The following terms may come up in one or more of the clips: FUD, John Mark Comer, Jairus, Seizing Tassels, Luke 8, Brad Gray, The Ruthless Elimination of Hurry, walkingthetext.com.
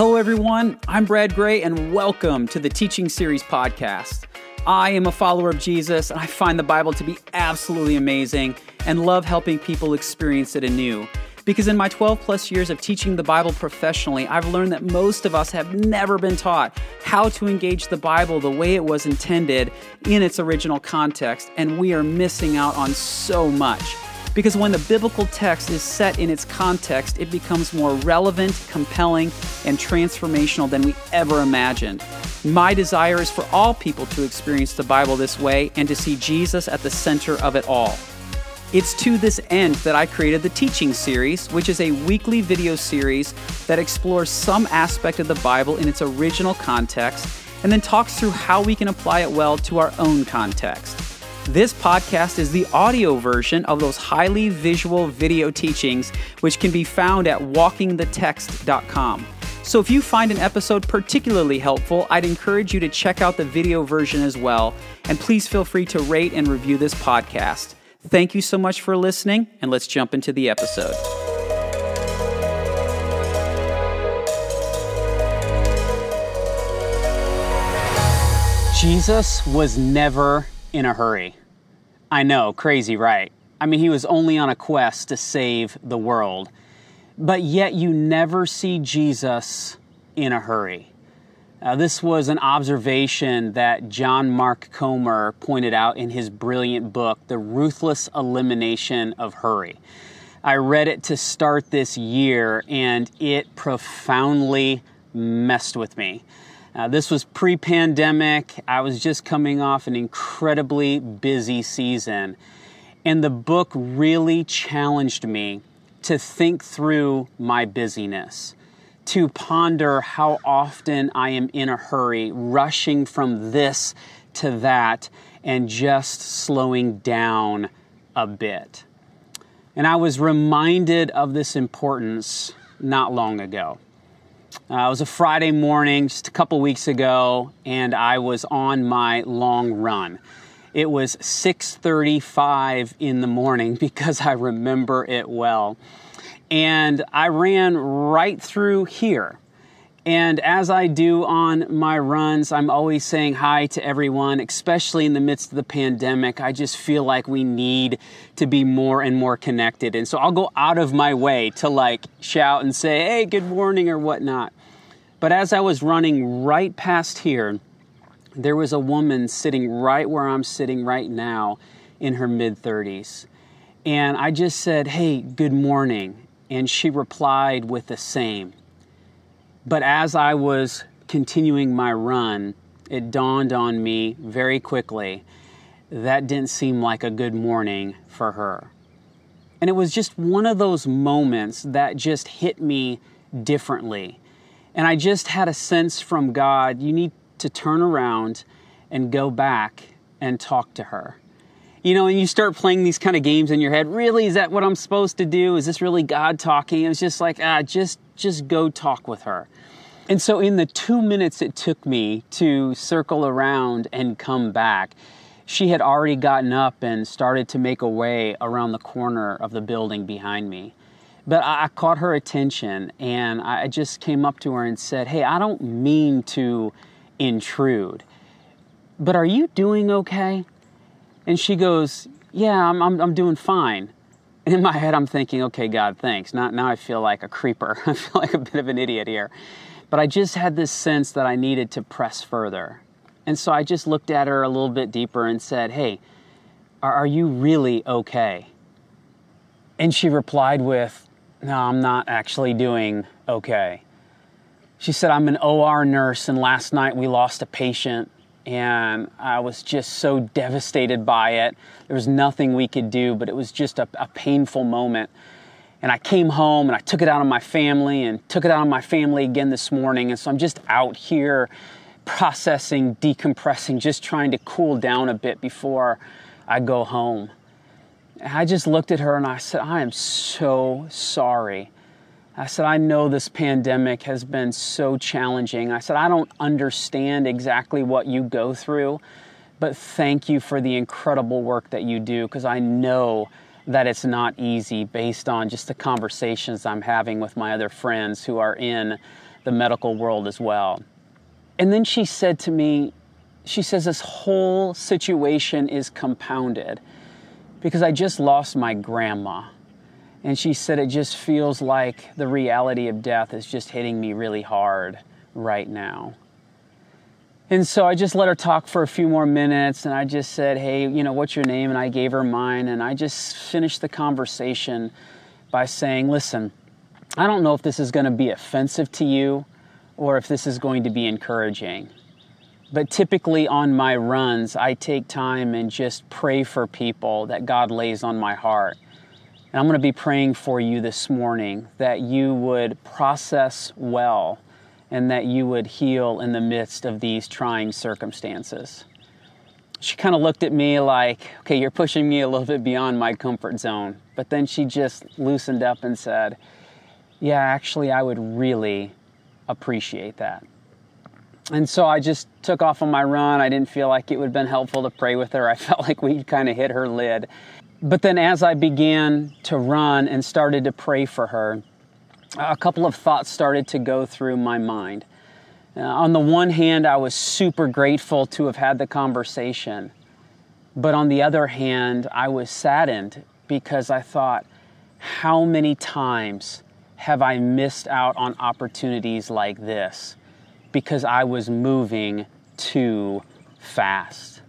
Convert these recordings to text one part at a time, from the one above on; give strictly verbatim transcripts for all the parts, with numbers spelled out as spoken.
Hello, everyone. I'm Brad Gray, and welcome to the Teaching Series podcast. I am a follower of Jesus, and I find the Bible to be absolutely amazing and love helping people experience it anew. Because in my twelve plus years of teaching the Bible professionally, I've learned that most of us have never been taught how to engage the Bible the way it was intended in its original context, and we are missing out on so much. Because when the biblical text is set in its context, it becomes more relevant, compelling, and transformational than we ever imagined. My desire is for all people to experience the Bible this way and to see Jesus at the center of it all. It's to this end that I created the Teaching Series, which is a weekly video series that explores some aspect of the Bible in its original context and then talks through how we can apply it well to our own context. This podcast is the audio version of those highly visual video teachings, which can be found at walking the text dot com. So if you find an episode particularly helpful, I'd encourage you to check out the video version as well. And please feel free to rate and review this podcast. Thank you so much for listening, and let's jump into the episode. Jesus was never in a hurry. I know, crazy, right? I mean, he was only on a quest to save the world. But yet you never see Jesus in a hurry. Uh, this was an observation that John Mark Comer pointed out in his brilliant book, The Ruthless Elimination of Hurry. I read it to start this year, and it profoundly messed with me. Uh, this was pre-pandemic. I was just coming off an incredibly busy season. And the book really challenged me to think through my busyness, to ponder how often I am in a hurry, rushing from this to that, and just slowing down a bit. And I was reminded of this importance not long ago. Uh, it was a Friday morning just a couple weeks ago, and I was on my long run. It was six thirty-five in the morning because I remember it well. And I ran right through here. And as I do on my runs, I'm always saying hi to everyone, especially in the midst of the pandemic. I just feel like we need to be more and more connected. And so I'll go out of my way to like shout and say, hey, good morning or whatnot. But as I was running right past here, there was a woman sitting right where I'm sitting right now in her mid-thirties. And I just said, hey, good morning. And she replied with the same. But as I was continuing my run, it dawned on me very quickly that didn't seem like a good morning for her. And it was just one of those moments that just hit me differently. And I just had a sense from God, you need to turn around and go back and talk to her. You know, and you start playing these kind of games in your head. Really, is that what I'm supposed to do? Is this really God talking? It was just like, ah, just just go talk with her. And so in the two minutes it took me to circle around and come back, she had already gotten up and started to make a way around the corner of the building behind me. But I, I caught her attention, and I just came up to her and said, hey, I don't mean to intrude, but are you doing okay? And she goes, yeah, I'm, I'm I'm doing fine. And in my head, I'm thinking, okay, God, thanks. Not, now I feel like a creeper. I feel like a bit of an idiot here. But I just had this sense that I needed to press further. And so I just looked at her a little bit deeper and said, hey, are, are you really okay? And she replied with, no, I'm not actually doing okay. She said, I'm an O R nurse, and last night we lost a patient. And I was just so devastated by it. There was nothing we could do, but it was just a, a painful moment. And I came home and I took it out on my family and took it out on my family again this morning. And so I'm just out here processing, decompressing, just trying to cool down a bit before I go home. And I just looked at her and I said, I am so sorry. I said, I know this pandemic has been so challenging. I said, I don't understand exactly what you go through, but thank you for the incredible work that you do, because I know that it's not easy based on just the conversations I'm having with my other friends who are in the medical world as well. And then she said to me, she says, this whole situation is compounded because I just lost my grandma. And she said, it just feels like the reality of death is just hitting me really hard right now. And so I just let her talk for a few more minutes, and I just said, hey, you know, what's your name? And I gave her mine, and I just finished the conversation by saying, listen, I don't know if this is going to be offensive to you or if this is going to be encouraging, but typically on my runs, I take time and just pray for people that God lays on my heart. And I'm going to be praying for you this morning that you would process well and that you would heal in the midst of these trying circumstances. She kind of looked at me like, okay, you're pushing me a little bit beyond my comfort zone. But then she just loosened up and said, yeah, actually, I would really appreciate that. And so I just took off on my run. I didn't feel like it would have been helpful to pray with her. I felt like we kind of hit her lid. But then as I began to run and started to pray for her, a couple of thoughts started to go through my mind. Uh, on the one hand, I was super grateful to have had the conversation. But on the other hand, I was saddened because I thought, how many times have I missed out on opportunities like this because I was moving too fast?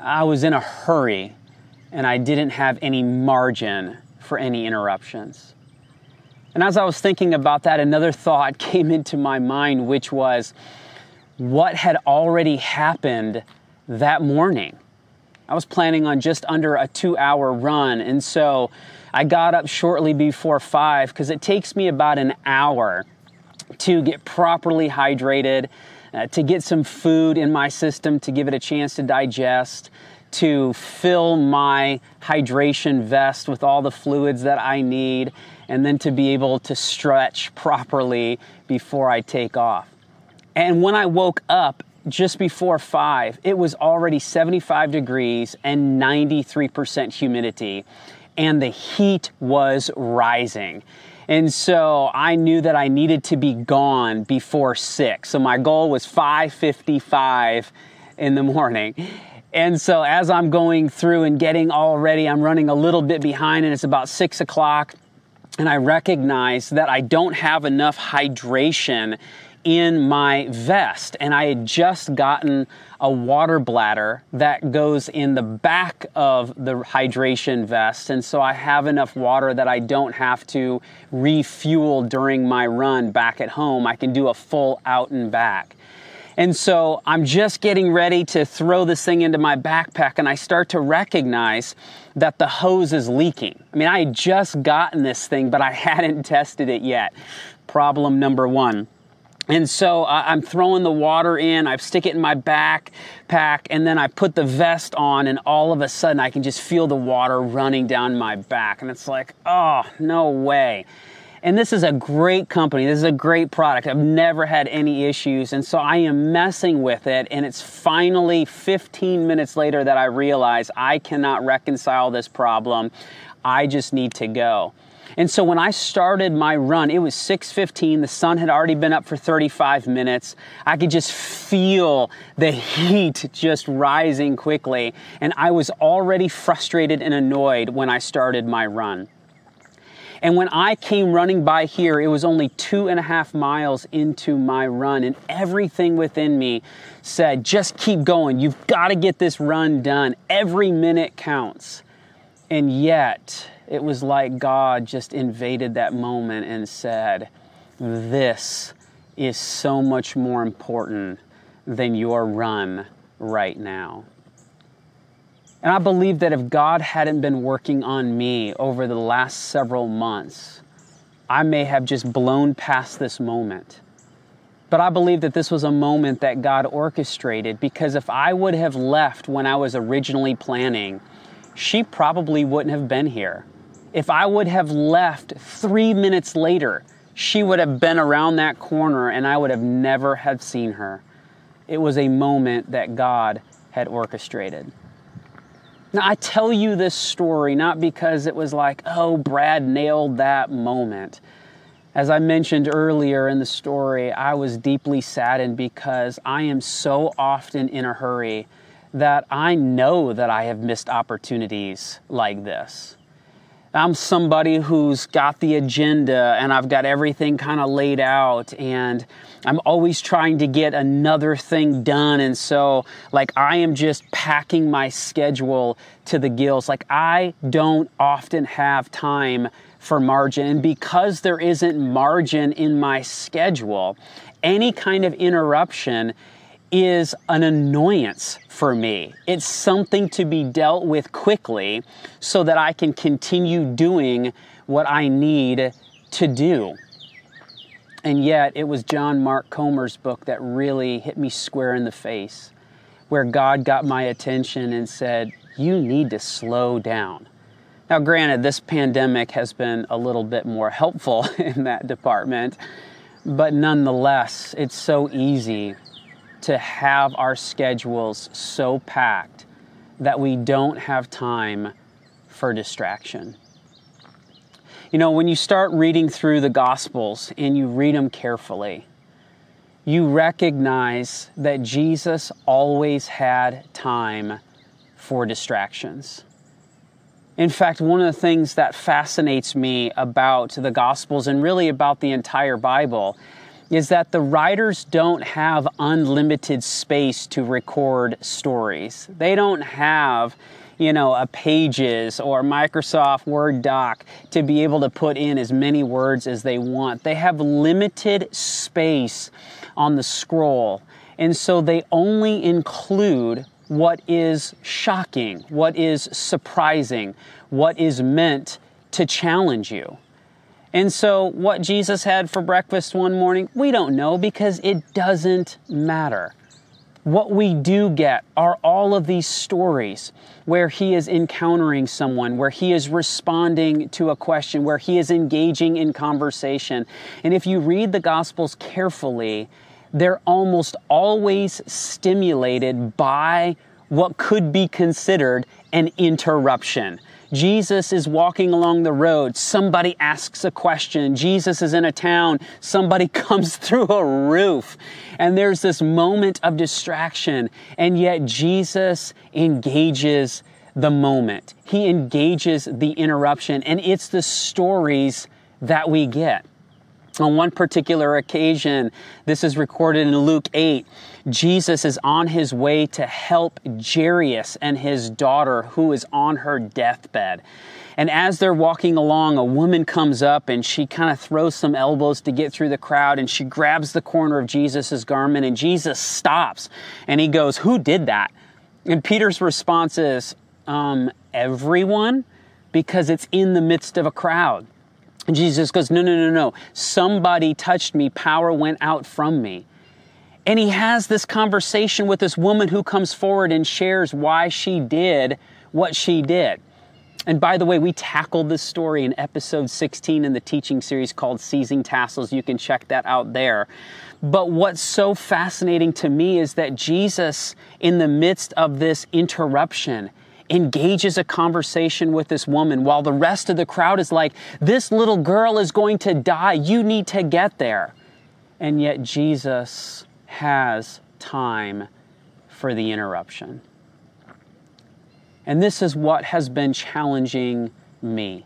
I was in a hurry, and I didn't have any margin for any interruptions. And as I was thinking about that, another thought came into my mind, which was what had already happened that morning. I was planning on just under a two-hour run, and so I got up shortly before five because it takes me about an hour to get properly hydrated, uh, to get some food in my system to give it a chance to digest, to fill my hydration vest with all the fluids that I need, and then to be able to stretch properly before I take off. And when I woke up just before five, it was already seventy-five degrees and ninety-three percent humidity, and the heat was rising. And so I knew that I needed to be gone before six. So my goal was five fifty-five in the morning. And so as I'm going through and getting all ready, I'm running a little bit behind, and it's about six o'clock. And I recognize that I don't have enough hydration in my vest. And I had just gotten a water bladder that goes in the back of the hydration vest. And so I have enough water that I don't have to refuel during my run back at home. I can do a full out and back. And so I'm just getting ready to throw this thing into my backpack, and I start to recognize that the hose is leaking. I mean, I had just gotten this thing, but I hadn't tested it yet. Problem number one. And so uh, I'm throwing the water in, I stick it in my backpack, and then I put the vest on, and all of a sudden I can just feel the water running down my back. And it's like, oh, no way. And this is a great company. This is a great product. I've never had any issues. And so I am messing with it. And it's finally fifteen minutes later that I realize I cannot reconcile this problem. I just need to go. And so when I started my run, it was six fifteen. The sun had already been up for thirty-five minutes. I could just feel the heat just rising quickly. And I was already frustrated and annoyed when I started my run. And when I came running by here, it was only two and a half miles into my run, and everything within me said, just keep going. You've got to get this run done. Every minute counts. And yet, it was like God just invaded that moment and said, this is so much more important than your run right now. And I believe that if God hadn't been working on me over the last several months, I may have just blown past this moment. But I believe that this was a moment that God orchestrated, because if I would have left when I was originally planning, she probably wouldn't have been here. If I would have left three minutes later, she would have been around that corner and I would have never have seen her. It was a moment that God had orchestrated. Now, I tell you this story not because it was like, oh, Brad nailed that moment, As I mentioned earlier in the story, I was deeply saddened because I am so often in a hurry that I know that I have missed opportunities like this. I'm somebody who's got the agenda and I've got everything kind of laid out and I'm always trying to get another thing done. And so like I am just packing my schedule to the gills. Like I don't often have time for margin. And because there isn't margin in my schedule, any kind of interruption is an annoyance for me. It's something to be dealt with quickly so that I can continue doing what I need to do. And yet it was John Mark Comer's book that really hit me square in the face, where God got my attention and said, you need to slow down. Now, granted, this pandemic has been a little bit more helpful in that department, but nonetheless, it's so easy to have our schedules so packed that we don't have time for distraction. You know, when you start reading through the Gospels and you read them carefully, you recognize that Jesus always had time for distractions. In fact, one of the things that fascinates me about the Gospels and really about the entire Bible is that the writers don't have unlimited space to record stories. They don't have, you know, a Pages or Microsoft Word doc to be able to put in as many words as they want. They have limited space on the scroll, and so they only include what is shocking, what is surprising, what is meant to challenge you. And so what Jesus had for breakfast one morning, we don't know, because it doesn't matter. What we do get are all of these stories where he is encountering someone, where he is responding to a question, where he is engaging in conversation. And if you read the Gospels carefully, they're almost always stimulated by what could be considered an interruption. Jesus is walking along the road. Somebody asks a question. Jesus is in a town. Somebody comes through a roof. And there's this moment of distraction. And yet Jesus engages the moment. He engages the interruption. And it's the stories that we get. On one particular occasion, this is recorded in Luke eight, Jesus is on his way to help Jairus and his daughter who is on her deathbed. And as they're walking along, a woman comes up and she kind of throws some elbows to get through the crowd and she grabs the corner of Jesus's garment and Jesus stops and he goes, who did that? And Peter's response is, um, everyone, because it's in the midst of a crowd. And Jesus goes, no, no, no, no. Somebody touched me. Power went out from me. And he has this conversation with this woman who comes forward and shares why she did what she did. And by the way, we tackled this story in episode sixteen in the teaching series called Seizing Tassels. You can check that out there. But what's so fascinating to me is that Jesus, in the midst of this interruption, engages a conversation with this woman while the rest of the crowd is like, this little girl is going to die. You need to get there. And yet Jesus has time for the interruption. And this is what has been challenging me,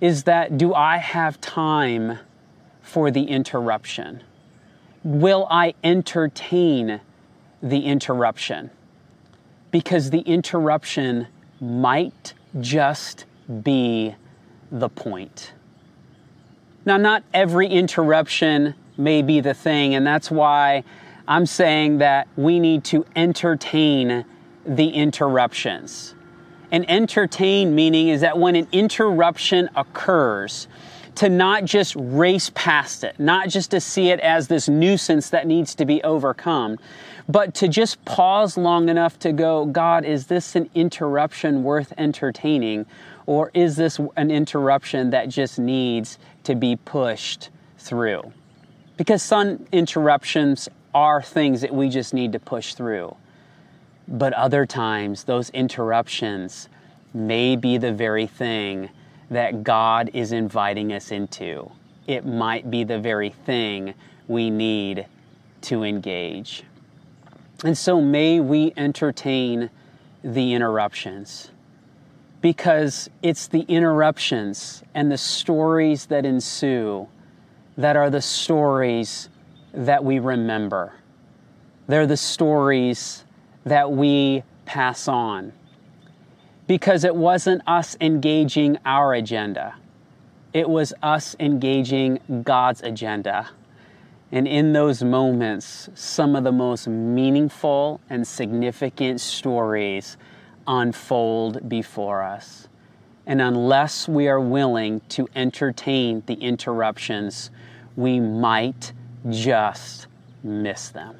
is that do I have time for the interruption? Will I entertain the interruption? Because the interruption might just be the point. Now, not every interruption may be the thing, and that's why I'm saying that we need to entertain the interruptions. And entertain meaning is that when an interruption occurs, to not just race past it, not just to see it as this nuisance that needs to be overcome, but to just pause long enough to go, God, is this an interruption worth entertaining? Or is this an interruption that just needs to be pushed through? Because some interruptions are things that we just need to push through. But other times, those interruptions may be the very thing that God is inviting us into it might be the very thing we need to engage. And so may we entertain the interruptions, because it's the interruptions and the stories that ensue that are the stories that we remember. They're the stories that we pass on, because it wasn't us engaging our agenda. It was us engaging God's agenda. And in those moments, some of the most meaningful and significant stories unfold before us. And unless we are willing to entertain the interruptions, we might just miss them.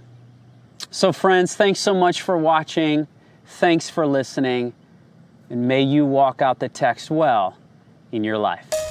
So friends, thanks so much for watching. Thanks for listening. And may you walk out the text well in your life.